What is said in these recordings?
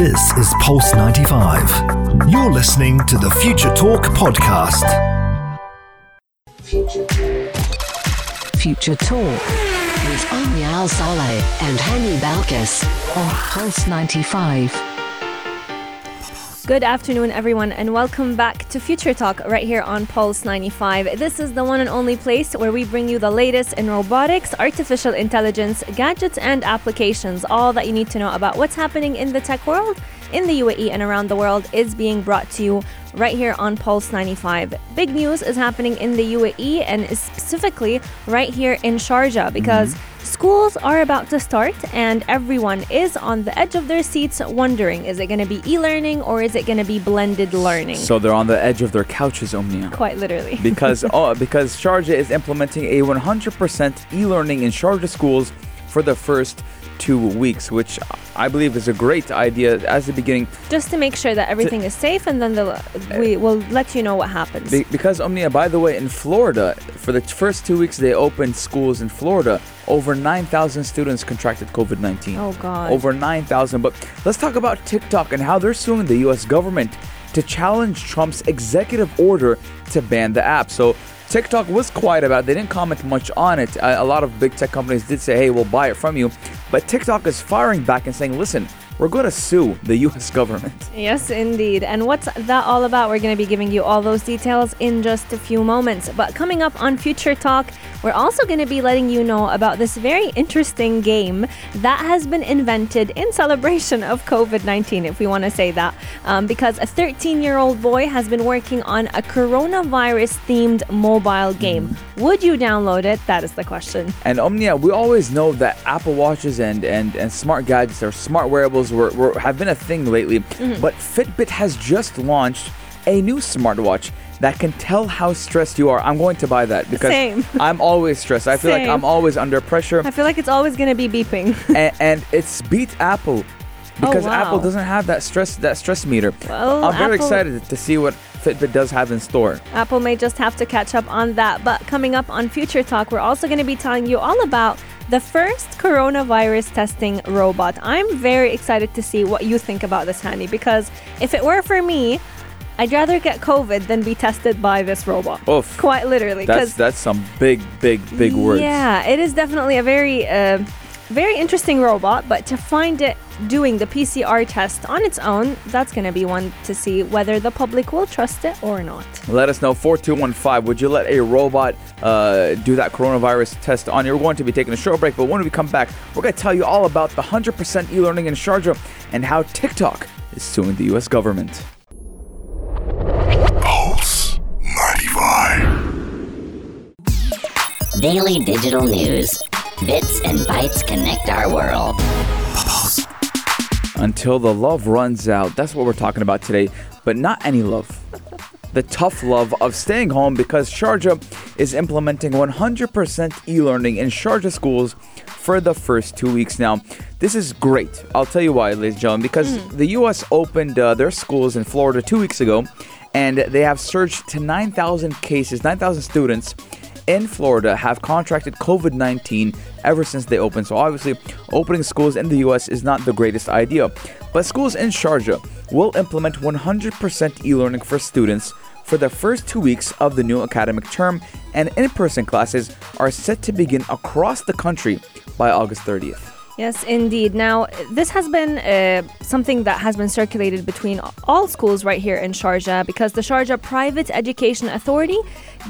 This is Pulse 95. You're listening to the Future Talk Podcast. Future Talk with Amy Al Saleh and Hany Balkis on Pulse 95. Good afternoon, everyone, and welcome back to Future Talk right here on Pulse 95. This is the one and only place where we bring you the latest in robotics, artificial intelligence, gadgets, and applications. All that you need to know about what's happening in the tech world, in the UAE, and around the world is being brought to you right here on Pulse 95. Big news is happening in the UAE and specifically right here in Sharjah because schools are about to start and everyone is on the edge of their seats wondering, is it going to be e-learning or is it going to be blended learning? So they're on the edge of their couches, Omnia. Quite literally. Because Sharjah is implementing a 100% e-learning in Sharjah schools for the first 2 weeks, which I believe is a great idea as the beginning. Just to make sure that everything is safe, and then we will let you know what happens. Because Omnia, by the way, in Florida, for the first 2 weeks they opened schools in Florida, over 9,000 students contracted COVID-19. Oh God. Over 9,000. But let's talk about TikTok and how they're suing the U.S. government to challenge Trump's executive order to ban the app. So TikTok was quiet about it. They didn't comment much on it. A lot of big tech companies did say, hey, we'll buy it from you. But TikTok is firing back and saying, listen, we're going to sue the U.S. government. Yes, indeed. And what's that all about? We're going to be giving you all those details in just a few moments. But coming up on Future Talk, we're also going to be letting you know about this very interesting game that has been invented in celebration of COVID-19, if we want to say that, because a 13-year-old boy has been working on a coronavirus-themed mobile game. Would you download it? That is the question. And Omnia, we always know that Apple Watches and smart gadgets or smart wearables have been a thing lately, but Fitbit has just launched a new smartwatch that can tell how stressed you are. I'm going to buy that because I'm always stressed. I feel like I'm always under pressure. I feel like it's always going to be beeping. and it's beat Apple because Apple doesn't have that stress meter. Well, I'm very excited to see what Fitbit does have in store. Apple may just have to catch up on that. But coming up on Future Talk, we're also going to be telling you all about the first coronavirus testing robot. I'm very excited to see what you think about this, Hany, because if it were for me, I'd rather get COVID than be tested by this robot. Oof. Quite literally. That's some big words. Yeah, it is definitely a very interesting robot, but to find it doing the PCR test on its own, that's going to be one to see whether the public will trust it or not. Let us know, 4215, would you let a robot do that coronavirus test on you? We're going to be taking a short break, but when we come back, we're going to tell you all about the 100% e-learning in Sharjah and how TikTok is suing the U.S. government. Pulse 95. Daily digital news. Bits and bytes connect our world. Until the love runs out. That's what we're talking about today. But not any love. The tough love of staying home, because Sharjah is implementing 100% e-learning in Sharjah schools for the first 2 weeks. Now, this is great. I'll tell you why, ladies and gentlemen. Because the U.S. opened their schools in Florida 2 weeks ago. And they have surged to 9,000 cases, 9,000 students in Florida have contracted COVID-19 ever since they opened. So obviously, opening schools in the U.S. is not the greatest idea. But schools in Sharjah will implement 100% e-learning for students for the first 2 weeks of the new academic term, and in-person classes are set to begin across the country by August 30th. Yes, indeed. Now, this has been something that has been circulated between all schools right here in Sharjah, because the Sharjah Private Education Authority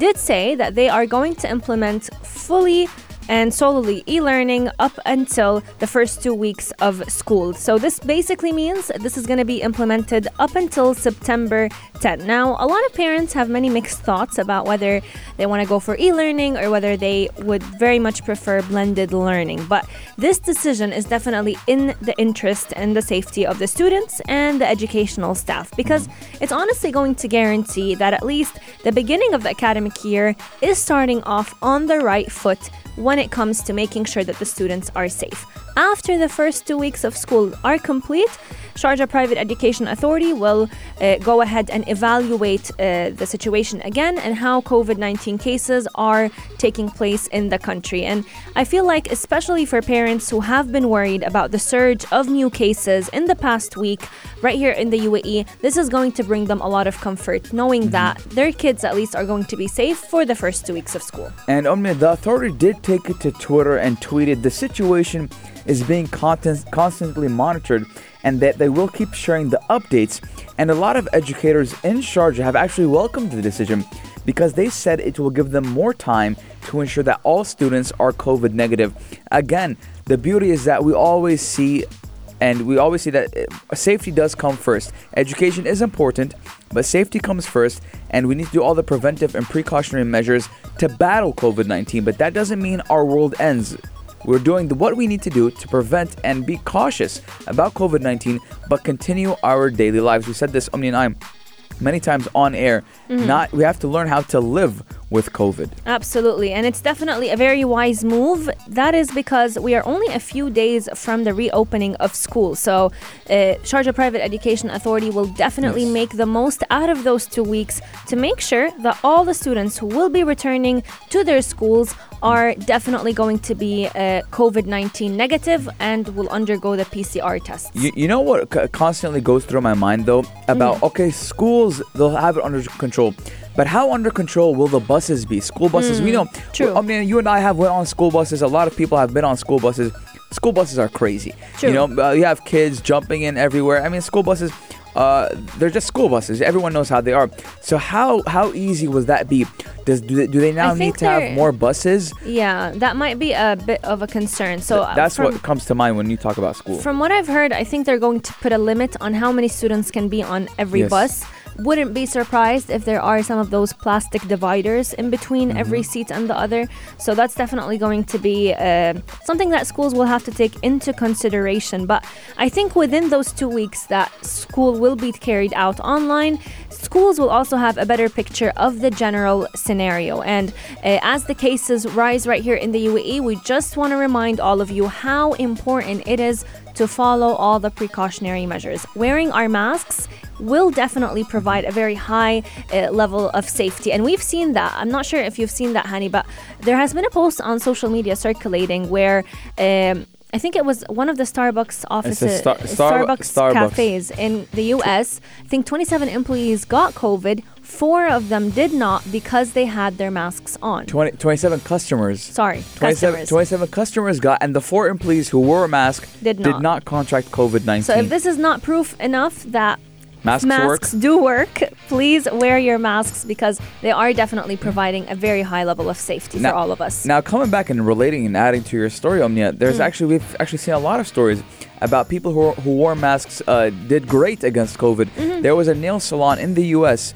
did say that they are going to implement fully and solely e-learning up until the first 2 weeks of school. So this basically means this is going to be implemented up until September 10. Now, a lot of parents have many mixed thoughts about whether they want to go for e-learning or whether they would very much prefer blended learning. But this decision is definitely in the interest and the safety of the students and the educational staff, because it's honestly going to guarantee that at least the beginning of the academic year is starting off on the right foot when it comes to making sure that the students are safe. after the first 2 weeks of school are complete, Sharjah Private Education Authority will go ahead and evaluate the situation again and how COVID-19 cases are taking place in the country. And I feel like, especially for parents who have been worried about the surge of new cases in the past week right here in the UAE, this is going to bring them a lot of comfort, knowing that their kids at least are going to be safe for the first 2 weeks of school. And the authority did take it to Twitter and tweeted the situation is being constantly monitored and that they will keep sharing the updates. And a lot of educators in Sharjah have actually welcomed the decision because they said it will give them more time to ensure that all students are COVID negative. Again, the beauty is that we always see that safety does come first. Education is important, but safety comes first, and we need to do all the preventive and precautionary measures to battle COVID-19, but that doesn't mean our world ends. We're doing what we need to do to prevent and be cautious about COVID-19, but continue our daily lives. We said this, Omni and I, many times on air. We have to learn how to live with COVID. Absolutely. And it's definitely a very wise move. That is because we are only a few days from the reopening of school. So Sharjah Private Education Authority will definitely make the most out of those 2 weeks to make sure that all the students who will be returning to their schools are definitely going to be COVID-19 negative and will undergo the PCR tests. You know what constantly goes through my mind, though, about, okay, schools, they'll have it under control. But how under control will the buses be? School buses, we know. True. I mean, you and I have went on school buses. A lot of people have been on school buses. School buses are crazy. True. You know, you have kids jumping in everywhere. I mean, school buses, they're just school buses. Everyone knows how they are. So how easy would that be? Do they now need to have more buses? Yeah, that might be a bit of a concern. So that's what comes to mind when you talk about school. From what I've heard, I think they're going to put a limit on how many students can be on every bus. Wouldn't be surprised if there are some of those plastic dividers in between every seat and the other. So that's definitely going to be something that schools will have to take into consideration. But I think within those 2 weeks that school will be carried out online, schools will also have a better picture of the general scenario. And as the cases rise right here in the UAE, we just want to remind all of you how important it is to follow all the precautionary measures. Wearing our masks will definitely provide a very high level of safety. And we've seen that. I'm not sure if you've seen that, Hani, but there has been a post on social media circulating where I think it was one of the Starbucks offices, Starbucks cafes in the U.S. I think 27 employees got COVID. 4 of them did not because they had their masks on. 27 customers. 27 customers got, and the 4 employees who wore a mask did not contract COVID-19. So if this is not proof enough that masks do work, please wear your masks because they are definitely providing a very high level of safety for all of us. Now, coming back and relating and adding to your story, Omnia, we've actually seen a lot of stories about people who wore masks did great against COVID. There was a nail salon in the U.S.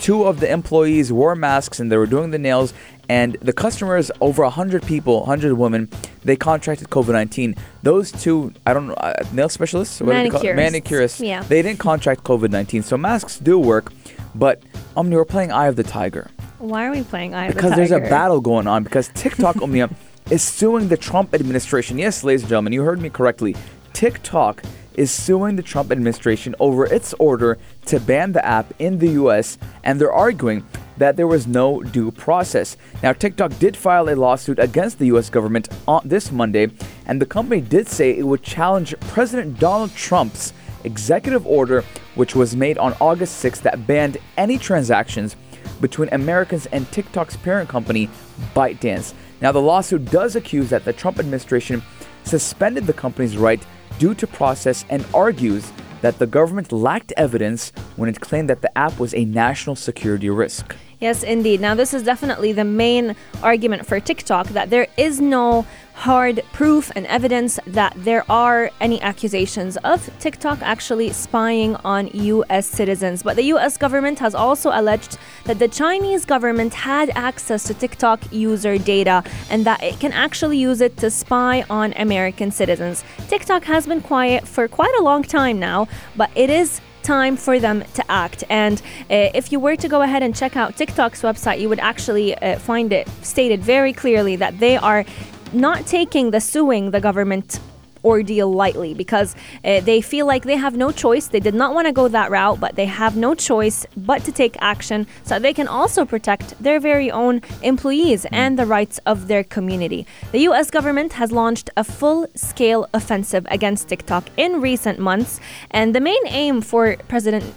2 of the employees wore masks and they were doing the nails, and the customers, over 100 people, 100 women, they contracted COVID-19. Those 2, I don't know, nail specialists? Manicurists. Yeah. They didn't contract COVID-19. So masks do work, but Omnia, we're playing Eye of the Tiger. Why are we playing Eye of the Tiger? Because there's a battle going on, because TikTok, Omnia, is suing the Trump administration. Yes, ladies and gentlemen, you heard me correctly. TikTok is suing the Trump administration over its order to ban the app in the U.S., and they're arguing that there was no due process. Now, TikTok did file a lawsuit against the U.S. government on this Monday, and the company did say it would challenge President Donald Trump's executive order, which was made on August 6th, that banned any transactions between Americans and TikTok's parent company, ByteDance. Now, the lawsuit does accuse that the Trump administration suspended the company's right due to process and argues that the government lacked evidence when it claimed that the app was a national security risk. Yes, indeed. Now, this is definitely the main argument for TikTok, that there is no hard proof and evidence that there are any accusations of TikTok actually spying on U.S. citizens. But the U.S. government has also alleged that the Chinese government had access to TikTok user data and that it can actually use it to spy on American citizens. TikTok has been quiet for quite a long time now, but it is time for them to act. And if you were to go ahead and check out TikTok's website, you would actually find it stated very clearly that they are not taking the suing the government ordeal lightly, because they feel like they have no choice. They did not want to go that route, but they have no choice but to take action so they can also protect their very own employees and the rights of their community. The U.S. government has launched a full-scale offensive against TikTok in recent months, and the main aim for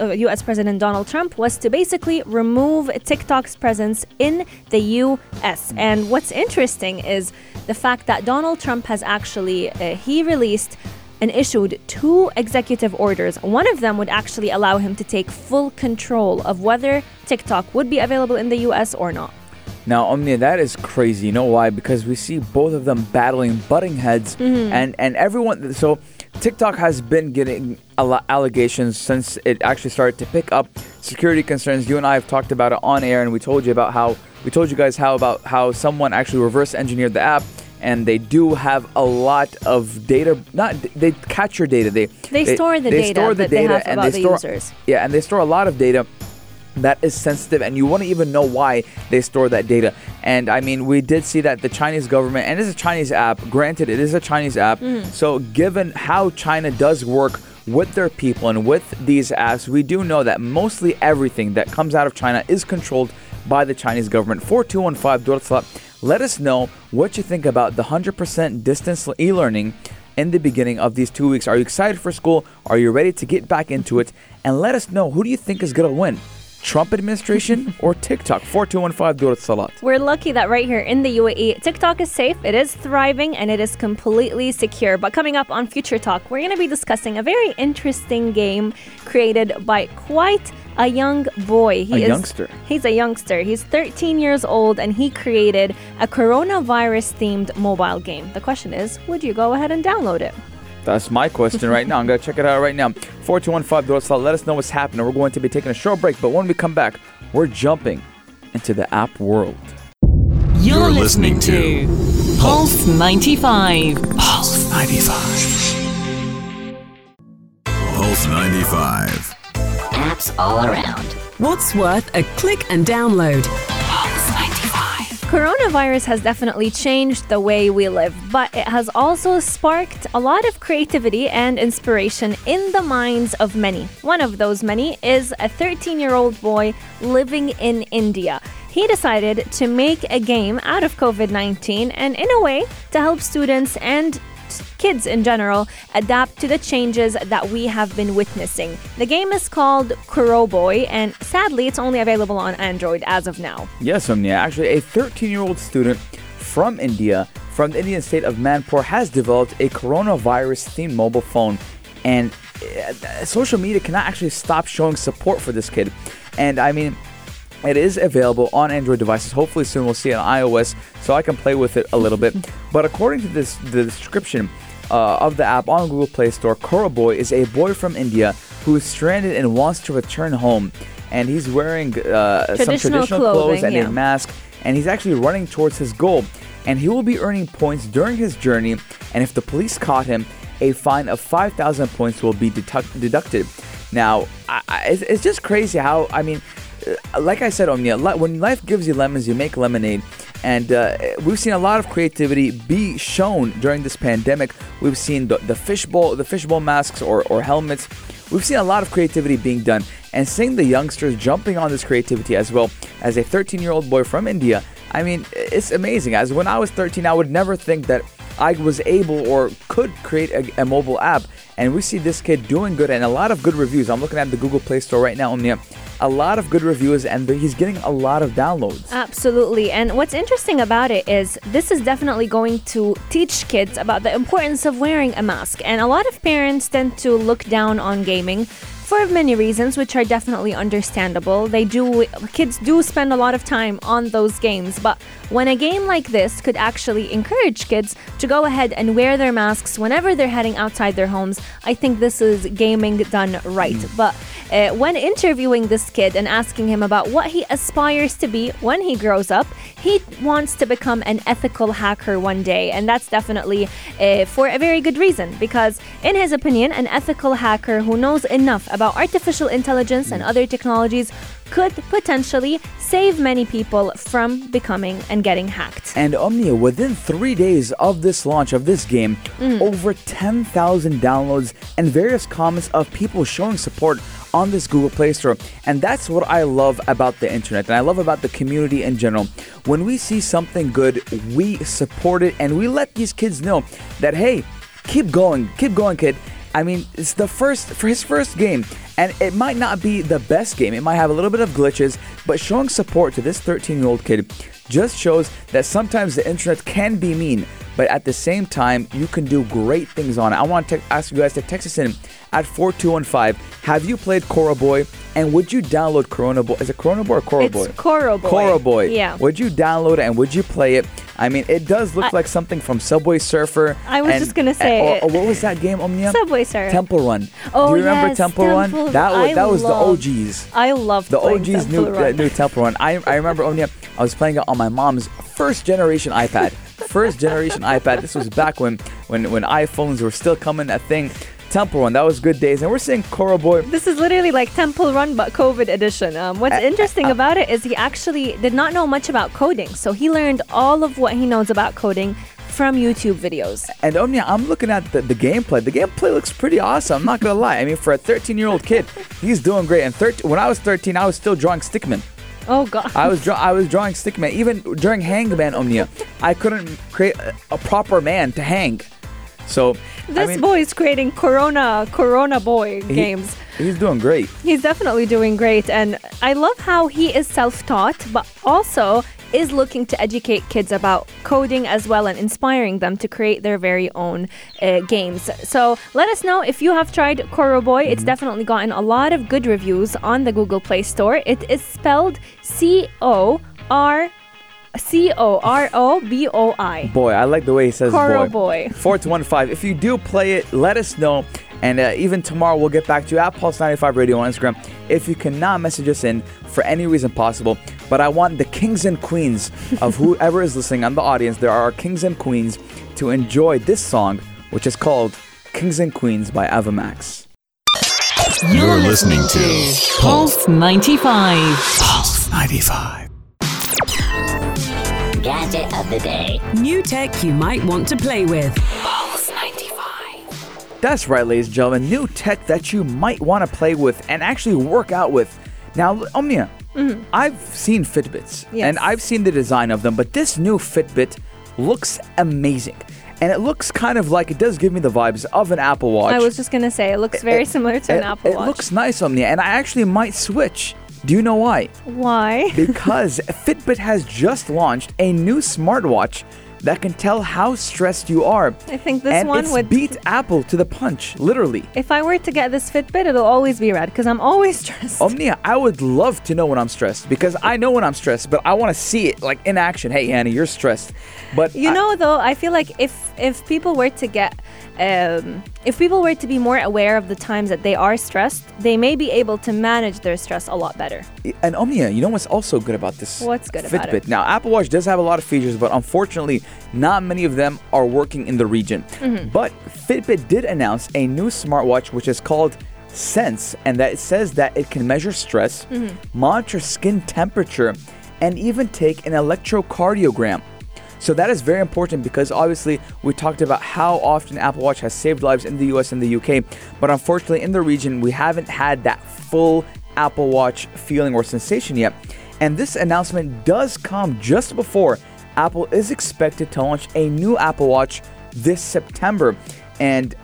U.S. President Donald Trump was to basically remove TikTok's presence in the U.S. And what's interesting is the fact that Donald Trump has actually released and issued 2 executive orders. One of them would actually allow him to take full control of whether TikTok would be available in the US or not. Now, Omnia, that is crazy. You know why? Because we see both of them battling, butting heads, and everyone. So TikTok has been getting allegations since it actually started to pick up security concerns. You and I have talked about it on air, and we told you guys how someone actually reverse engineered the app. And they do have a lot of data. They capture data. They store the data. They store the data and they store users. Yeah, and they store a lot of data that is sensitive, and you wouldn't even know why they store that data. And I mean, we did see that the Chinese government, and it is a Chinese app. Granted, it is a Chinese app. So given how China does work with their people and with these apps, we do know that mostly everything that comes out of China is controlled by the Chinese government. 4215 Dortslap. Let us know what you think about the 100% distance e-learning in the beginning of these 2 weeks. Are you excited for school? Are you ready to get back into it? And let us know, who do you think is going to win? Trump administration or TikTok? 4215 Durat Salat. We're lucky that right here in the UAE, TikTok is safe, it is thriving, and it is completely secure. But coming up on Future Talk, we're going to be discussing a very interesting game created by quite a young boy. He's a youngster. He's a youngster. He's 13 years old, and he created a coronavirus-themed mobile game. The question is, would you go ahead and download it? That's my question right now. I'm going to check it out right now. 4215, let us know what's happening. We're going to be taking a short break, but when we come back, we're jumping into the app world. You're listening to Pulse 95. Pulse 95. Pulse 95. Apps all around. What's worth a click and download? Pulse 95. Coronavirus has definitely changed the way we live, but it has also sparked a lot of creativity and inspiration in the minds of many. One of those many is a 13-year-old boy living in India. He decided to make a game out of COVID-19 and, in a way, to help students and kids in general adapt to the changes that we have been witnessing. The game is called Coroboi, and sadly, it's only available on Android as of now. Yes, Omnia. Actually, a 13-year-old student from India, from the Indian state of Manipur, has developed a coronavirus-themed mobile phone, and social media cannot actually stop showing support for this kid. And I mean, it is available on Android devices. Hopefully soon we'll see it on iOS so I can play with it a little bit. But according to the description of the app on Google Play Store, Coroboi is a boy from India who is stranded and wants to return home. And he's wearing some traditional clothes and a mask. And he's actually running towards his goal. And he will be earning points during his journey. And if the police caught him, a fine of 5,000 points will be deducted. Now, it's just crazy how, I mean, like I said, Omnia, when life gives you lemons, you make lemonade. And we've seen a lot of creativity be shown during this pandemic. We've seen the fishbowl masks or helmets. We've seen a lot of creativity being done. And seeing the youngsters jumping on this creativity as well as a 13-year-old boy from India, I mean, it's amazing. As when I was 13, I would never think that I was able or could create a mobile app. And we see this kid doing good and a lot of good reviews. I'm looking at the Google Play Store right now, Omnia. A lot of good reviews, and he's getting a lot of downloads. Absolutely. And what's interesting about it is this is definitely going to teach kids about the importance of wearing a mask. And a lot of parents tend to look down on gaming for many reasons, which are definitely understandable. Kids do spend a lot of time on those games, but when a game like this could actually encourage kids to go ahead and wear their masks whenever they're heading outside their homes, I think this is gaming done right. But when interviewing this kid and asking him about what he aspires to be when he grows up, he wants to become an ethical hacker one day, and that's definitely for a very good reason, because in his opinion, an ethical hacker who knows enough about about artificial intelligence and other technologies could potentially save many people from becoming and getting hacked. And Omnia, within 3 days of this launch of this game, over 10,000 downloads and various comments of people showing support on this Google Play Store. And that's what I love about the internet, and I love about the community in general. When we see something good, we support it, and we let these kids know that, hey, keep going, kid. I mean, it's his first game, and it might not be the best game. It might have a little bit of glitches, but showing support to this 13-year-old kid just shows that sometimes the internet can be mean, but at the same time, you can do great things on it. I want to ask you guys to text us in at 4215. Have you played Coroboi? And would you download Coroboi? Is it Coroboi or Coroboi? It's Coroboi. Coroboi. Yeah. Would you download it and would you play it? I mean, it does look like something from Subway Surfer. I was just going to say. Or what was that game, Omnia? Subway Surfer. Temple Run. Oh, do you remember Temple Run? That was the OGs. I loved the OGs new Temple Run. I remember, Omnia, I was playing it on my mom's first-generation iPad. This was back when iPhones were still coming a thing. Temple Run, that was good days. And we're seeing Coroboi. This is literally like Temple Run, but COVID edition. What's interesting about it is he actually did not know much about coding. So he learned all of what he knows about coding from YouTube videos. And Omnia, I'm looking at the gameplay. The gameplay looks pretty awesome. I'm not going to lie. I mean, for a 13-year-old kid, he's doing great. And when I was 13, I was still drawing Stickman. Oh, God. I was drawing Stickman. Even during Hangman, Omnia, I couldn't create a proper man to hang. So this boy is creating Corona Boy games. He's doing great. He's definitely doing great. And I love how he is self-taught, but also is looking to educate kids about coding as well and inspiring them to create their very own games. So let us know if you have tried Coroboi. It's definitely gotten a lot of good reviews on the Google Play Store. It is spelled Coroboi. Boy, I like the way he says Coroboi. 4215. If you do play it, let us know. And even tomorrow, we'll get back to you at Pulse 95 Radio on Instagram. If you cannot message us in for any reason possible, but I want the kings and queens of whoever is listening on the audience, there are kings and queens, to enjoy this song, which is called Kings and Queens by Avamax. You're listening to Pulse 95. Pulse 95. Gadget of the day. New tech you might want to play with. Pulse 95. That's right, ladies and gentlemen. New tech that you might want to play with and actually work out with. Now, Omnia, I've seen Fitbits. Yes. And I've seen the design of them. But this new Fitbit looks amazing. And it looks kind of like, it does give me the vibes of an Apple Watch. I was just going to say, it looks very similar to an Apple Watch. It looks nice, Omnia. And I actually might switch. Do you know why? Why? Because Fitbit has just launched a new smartwatch that can tell how stressed you are. I think this one would beat Apple to the punch, literally. If I were to get this Fitbit, it'll always be red because I'm always stressed. Omnia, I would love to know when I'm stressed because I know when I'm stressed, but I want to see it like in action. Hey, Annie, you're stressed. But I feel like if people were to get if people were to be more aware of the times that they are stressed, they may be able to manage their stress a lot better. And Omnia, you know what's also good about this Fitbit? What's good about it? Now, Apple Watch does have a lot of features, but unfortunately, not many of them are working in the region. But Fitbit did announce a new smartwatch, which is called Sense, and that it says that it can measure stress, monitor skin temperature, and even take an electrocardiogram. So that is very important because obviously we talked about how often Apple Watch has saved lives in the US and the UK. But unfortunately in the region, we haven't had that full Apple Watch feeling or sensation yet. And this announcement does come just before Apple is expected to launch a new Apple Watch this September. And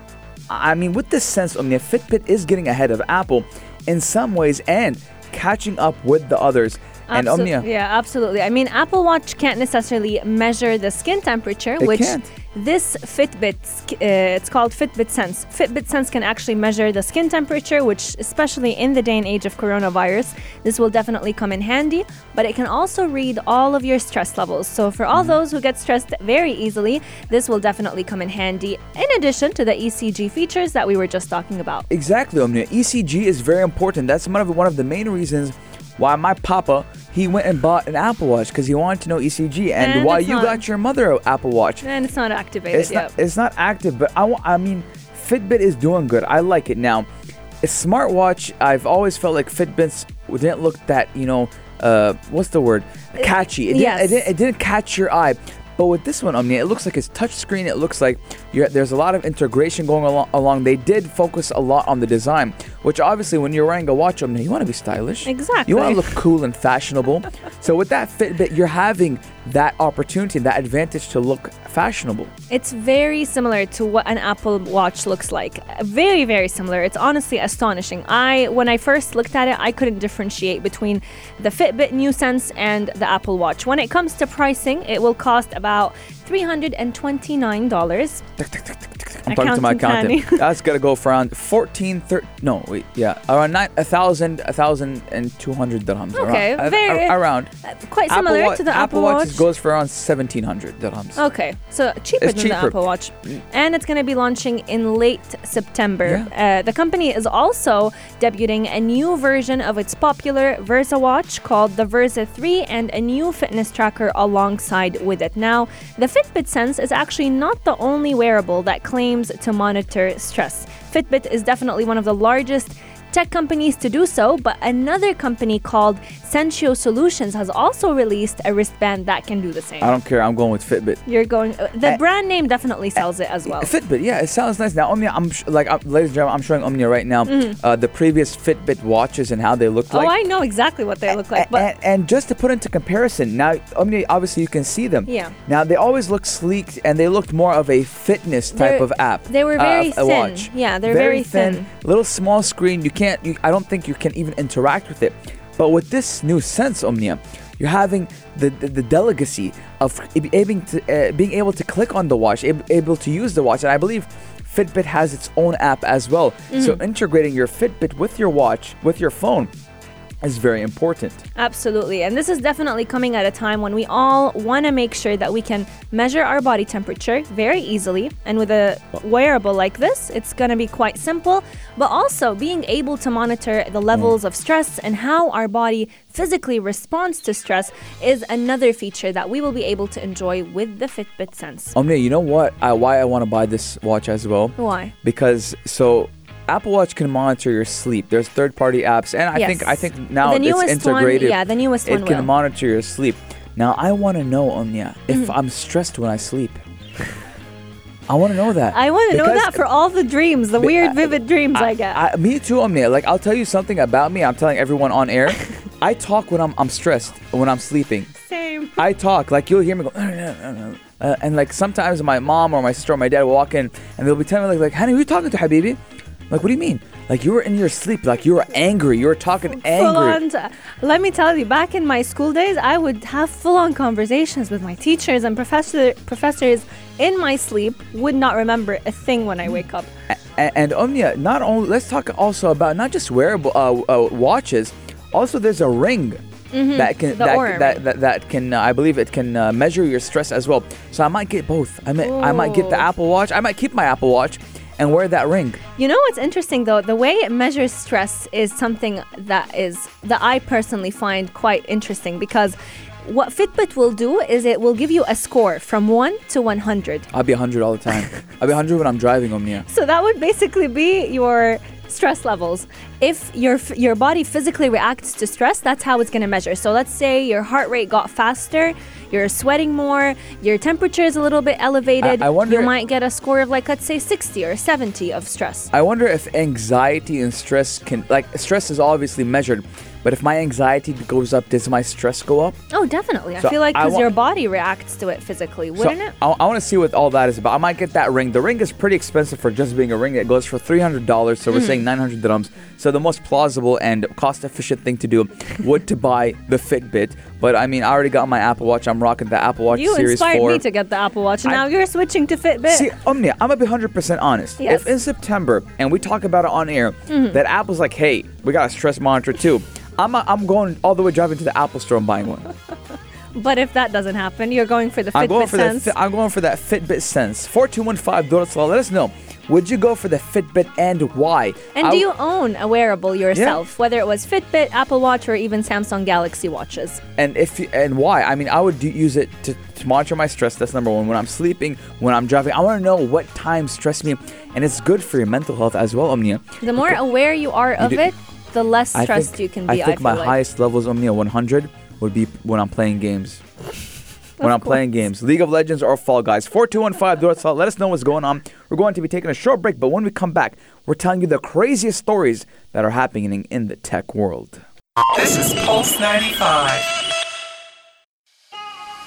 I mean, with this sense, Omnia, Fitbit is getting ahead of Apple in some ways and catching up with the others. And Omnia. Yeah, absolutely. I mean, Apple Watch can't necessarily measure the skin temperature, this Fitbit, it's called Fitbit Sense. Fitbit Sense can actually measure the skin temperature, which especially in the day and age of coronavirus, this will definitely come in handy, but it can also read all of your stress levels. So for all those who get stressed very easily, this will definitely come in handy in addition to the ECG features that we were just talking about. Exactly, Omnia. ECG is very important. That's one of the main reasons why my papa, he went and bought an Apple Watch because he wanted to know ECG, and why you got your mother an Apple Watch. And it's not activated. It's not active, but I mean, Fitbit is doing good. I like it. Now, a smartwatch, I've always felt like Fitbits didn't look that, what's the word? Catchy. It didn't catch your eye. But with this one, Omnia, it looks like it's touchscreen. It looks like there's a lot of integration going along. They did focus a lot on the design, which obviously when you're wearing a watch, Omnia, you want to be stylish. Exactly. You want to look cool and fashionable. So with that Fitbit, you're having that opportunity, that advantage to look fashionable. It's very similar to what an Apple Watch looks like. Very, very similar. It's honestly astonishing. When I first looked at it, I couldn't differentiate between the Fitbit New Sense and the Apple Watch. When it comes to pricing, it will cost about $329. I'm talking to my accountant. That's gonna go for around around 1,200 dirhams. Okay, quite similar to the Apple Watch. It goes for around 1,700 dirhams. Okay, so cheaper than the Apple Watch, and it's gonna be launching in late September. Yeah. The company is also debuting a new version of its popular Versa watch called the Versa 3, and a new fitness tracker alongside with it. Now, the Fitbit Sense is actually not the only wearable that claims to monitor stress. Fitbit is definitely one of the largest tech companies to do so, but another company called Sensio Solutions has also released a wristband that can do the same. I don't care. I'm going with Fitbit. You're going... The brand name definitely sells it as well. Fitbit, yeah. It sounds nice. Now, Omnia, ladies and gentlemen, I'm showing Omnia right now the previous Fitbit watches and how they look like. Oh, I know exactly what they look like. But and just to put into comparison, now, Omnia, obviously you can see them. Yeah. Now, they always look sleek and they looked more of a fitness type of app. They were very thin. Watch. Yeah, they're very thin. Little small screen. I don't think you can even interact with it. But with this new Sense, Omnia, you're having the delicacy of being able to click on the watch, able to use the watch. And I believe Fitbit has its own app as well. Mm-hmm. So integrating your Fitbit with your watch, with your phone, is very important. Absolutely. And this is definitely coming at a time when we all want to make sure that we can measure our body temperature very easily. And with a wearable like this, it's going to be quite simple. But also being able to monitor the levels of stress and how our body physically responds to stress is another feature that we will be able to enjoy with the Fitbit Sense. Omnia, you know what? Why I want to buy this watch as well? Why? Because Apple Watch can monitor your sleep. There's third-party apps, and I think now it's integrated. The newest one can monitor your sleep. Now, I want to know, Omnia, if I'm stressed when I sleep. I want to know that. I want to know that for all the dreams, the weird, vivid dreams I get. Me too, Omnia. Like, I'll tell you something about me. I'm telling everyone on air. I talk when I'm stressed, when I'm sleeping. Same. I talk. Like, you'll hear me go, and like sometimes my mom or my sister or my dad will walk in, and they'll be telling me, like, honey, who are you talking to, Habibi? Like, what do you mean? Like, you were in your sleep. Like, you were angry. You were talking angry. Full on. Let me tell you, back in my school days, I would have full-on conversations with my teachers and professors in my sleep. Would not remember a thing when I wake up. And Omnia, not only, let's talk also about not just wearable watches. Also, there's a ring that can I believe it can measure your stress as well. So I might get both. I might get the Apple Watch. I might keep my Apple Watch and wear that ring. You know what's interesting though? The way it measures stress is something that I personally find quite interesting, because what Fitbit will do is it will give you a score from 1 to 100. I'll be 100 all the time. I'll be 100 when I'm driving, Omnia. So that would basically be your stress levels. If your body physically reacts to stress, that's how it's going to measure. So let's say your heart rate got faster, you're sweating more, your temperature is a little bit elevated, I wonder, you might get a score of, like, let's say 60 or 70 of stress. I wonder if anxiety and stress can, like, stress is obviously measured, but if my anxiety goes up, does my stress go up? Oh, definitely. So I feel like because your body reacts to it physically, wouldn't it? I want to see what all that is about. I might get that ring. The ring is pretty expensive for just being a ring. It goes for $300, so we're saying 900 dirhams. So the most plausible and cost-efficient thing to do would to buy the Fitbit. But, I mean, I already got my Apple Watch. I'm rocking the Apple Watch Series 4. You inspired me to get the Apple Watch. Now you're switching to Fitbit. See, Omnia, I'm going to be 100% honest. Yes. If in September, and we talk about it on air, that Apple's like, hey, we got a stress monitor too, I'm going all the way driving to the Apple store and buying one. But if that doesn't happen, you're going for the Fitbit Sense. I'm going for that Fitbit Sense. 4215 Donald Salah, let us know. Would you go for the Fitbit and why? And do you own a wearable yourself? Yeah. Whether it was Fitbit, Apple Watch, or even Samsung Galaxy watches. And if you, and why? I mean, I would use it to monitor my stress. That's number one. When I'm sleeping, when I'm driving, I want to know what time stressed me. And it's good for your mental health as well, Omnia. The more aware you are of it, the less stressed you can be. I think my highest levels, Omnia, 100 would be when I'm playing games. When I'm playing games. League of Legends or Fall Guys. 4215 Dorothy, let us know what's going on. We're going to be taking a short break, but when we come back, we're telling you the craziest stories that are happening in the tech world. This is Pulse 95.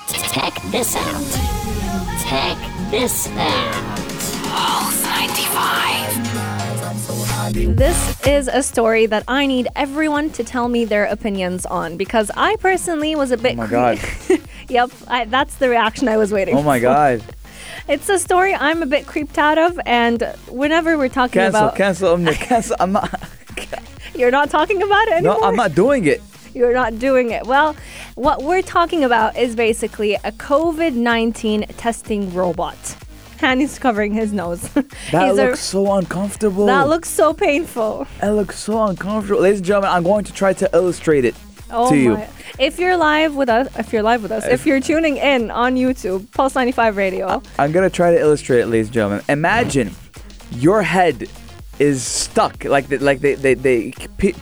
Tech this out. Tech this out. Pulse 95. This is a story that I need everyone to tell me their opinions on, because I personally was a bit... Oh my God. Yep, that's the reaction I was waiting for. Oh my God. It's a story I'm a bit creeped out of, and whenever we're talking about... Cancel. I'm not... You're not talking about it anymore? No, I'm not doing it. You're not doing it. Well, what we're talking about is basically a COVID-19 testing robot. Hany's covering his nose. That looks so uncomfortable. That looks so painful. It looks so uncomfortable. Ladies and gentlemen, I'm going to try to illustrate it. Oh my. If you're tuning in on YouTube, Pulse 95 Radio. I'm going to try to illustrate it, ladies and gentlemen. Imagine your head is stuck. They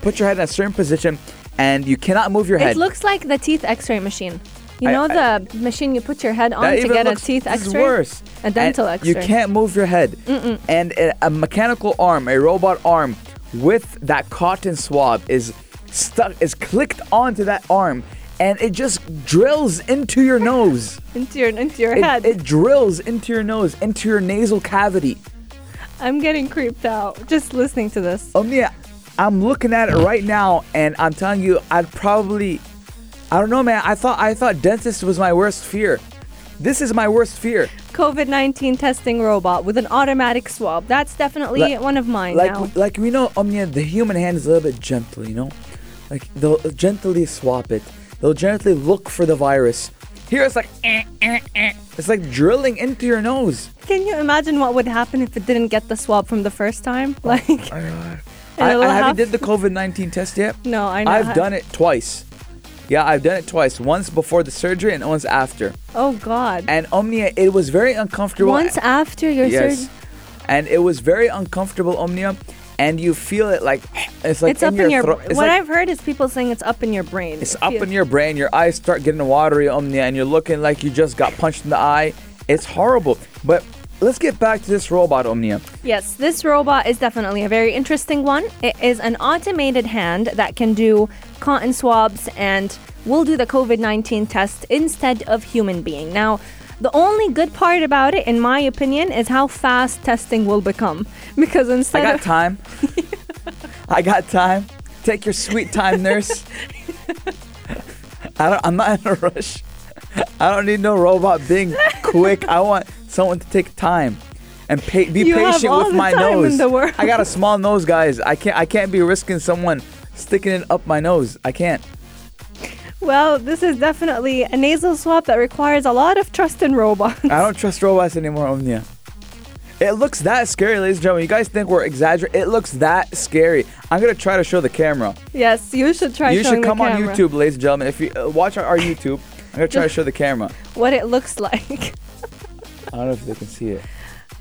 put your head in a certain position and you cannot move your head. It looks like the teeth x-ray machine. The machine you put your head on to get a teeth x-ray? This is worse. A dental x-ray. You can't move your head. Mm-mm. And a mechanical arm, a robot arm with that cotton swab is... stuck, is clicked onto that arm, and it just drills into your nose. into your head. It drills into your nose, into your nasal cavity. I'm getting creeped out just listening to this. Omnia, I'm looking at it right now, and I'm telling you, I'd probably, I don't know, man. I thought dentist was my worst fear. This is my worst fear. COVID-19 testing robot with an automatic swab. That's definitely one of mine. Like we know, Omnia, the human hand is a little bit gentle, you know. Like, they'll gently swap it. They'll gently look for the virus. Here it's like, it's like drilling into your nose. Can you imagine what would happen if it didn't get the swab from the first time? I haven't did the COVID-19 test yet. No, I know. I've done it twice. Yeah, I've done it twice. Once before the surgery and once after. Oh, God. And Omnia, it was very uncomfortable. Once after your surgery? Yes. And it was very uncomfortable, Omnia. And you feel it like it's up in your throat. What I've heard is people saying it's up in your brain. It's up in your brain. Your eyes start getting watery, Omnia, and you're looking like you just got punched in the eye. It's horrible. But let's get back to this robot, Omnia. Yes, this robot is definitely a very interesting one. It is an automated hand that can do cotton swabs and will do the COVID-19 test instead of human being. Now, the only good part about it, in my opinion, is how fast testing will become. Because instead I got time. Take your sweet time, nurse. I'm not in a rush. I don't need no robot being quick. I want someone to take time and be patient with my nose. I got a small nose, guys. I can't be risking someone sticking it up my nose. I can't. Well, this is definitely a nasal swab that requires a lot of trust in robots. I don't trust robots anymore, Omnia. It looks that scary, ladies and gentlemen. You guys think we're exaggerating? It looks that scary. I'm going to try to show the camera. Yes, you should try showing the camera. You should come on YouTube, ladies and gentlemen. If you watch our YouTube, I'm going to try to show the camera what it looks like. I don't know if they can see it.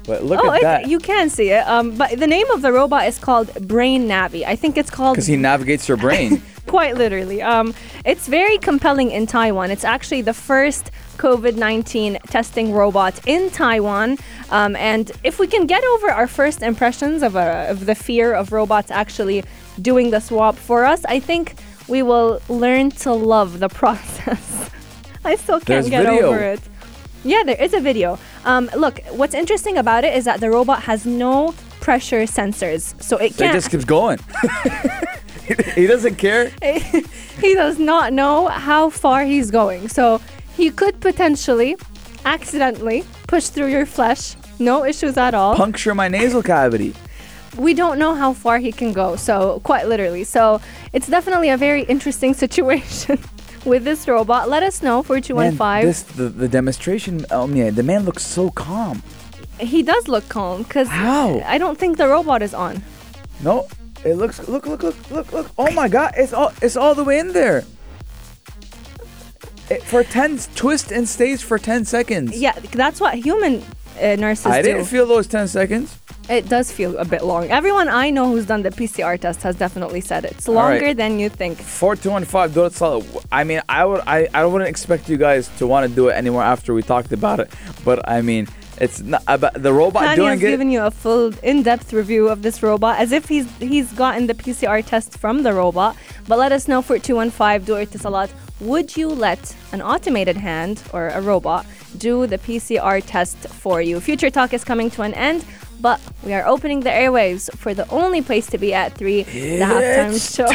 But look at that. You can see it. But the name of the robot is called Brain Navi. I think it's called... because he navigates your brain. Quite literally. It's very compelling in Taiwan. It's actually the first COVID-19 testing robot in Taiwan. And if we can get over our first impressions of the fear of robots actually doing the swab for us, I think we will learn to love the process. I still can't get over it. Yeah, there is a video. Look, what's interesting about it is that the robot has no pressure sensors. So it can't... it just keeps going. He doesn't care. He does not know how far he's going. So he could potentially accidentally push through your flesh. No issues at all. Puncture my nasal cavity. We don't know how far he can go. So quite literally. So it's definitely a very interesting situation. with this robot? Let us know, 4215. The demonstration, the man looks so calm. He does look calm because I don't think the robot is on. No, it looks, look. Oh my God, it's all the way in there. For 10 twists and stays for 10 seconds. Yeah, that's what human nurses do. I didn't feel those 10 seconds. It does feel a bit long. Everyone I know who's done the PCR test has definitely said it. It's longer than you think. 4215, Donald Salah. I mean, I wouldn't expect you guys to want to do it anymore after we talked about it. But I mean, it's not about the robot Hany doing it. He's given you a full in-depth review of this robot as if he's gotten the PCR test from the robot. But let us know, 4215, Dua Ittisalat. Would you let an automated hand or a robot do the PCR test for you? Future Talk is coming to an end, but we are opening the airwaves for the only place to be at 3, the halftime show.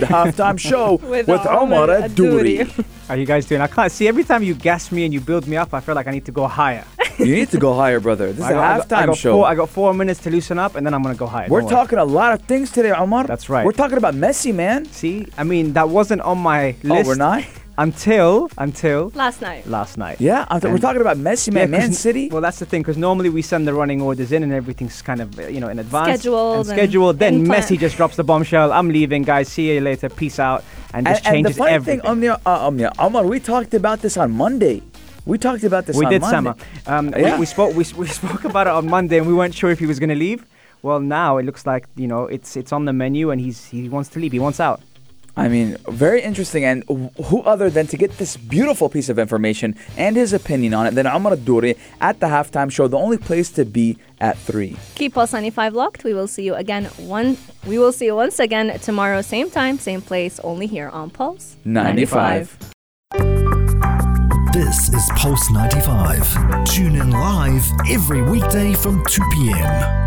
The halftime show with Amr Al Dhuri. Are you guys doing? I can't see. Every time you gas me and you build me up, I feel like I need to go higher. You need to go higher, brother. This is a halftime show. I got 4 minutes to loosen up, and then I'm going to go higher. We're talking a lot of things today, Amr. That's right. We're talking about Messi, man. See? I mean, that wasn't on my list. Oh, we're not? Until last night. Yeah, we're talking about Messi, man. Man City. Well, that's the thing, because normally we send the running orders in, and everything's kind of in advance. Scheduled. Then Messi just drops the bombshell. I'm leaving, guys. See you later. Peace out. And just changes everything. And the funny thing, Amr, we talked about this on Monday. We did, Sama. We spoke about it on Monday, and we weren't sure if he was going to leave. Well, now it looks like it's on the menu, and he wants to leave. He wants out. I mean, very interesting. And who other than to get this beautiful piece of information and his opinion on it than Amr Al Dhuri at the halftime show, the only place to be at 3. Keep Pulse 95 locked. We will see you again. We will see you once again tomorrow, same time, same place, only here on Pulse 95. This is Pulse 95. Tune in live every weekday from 2 p.m.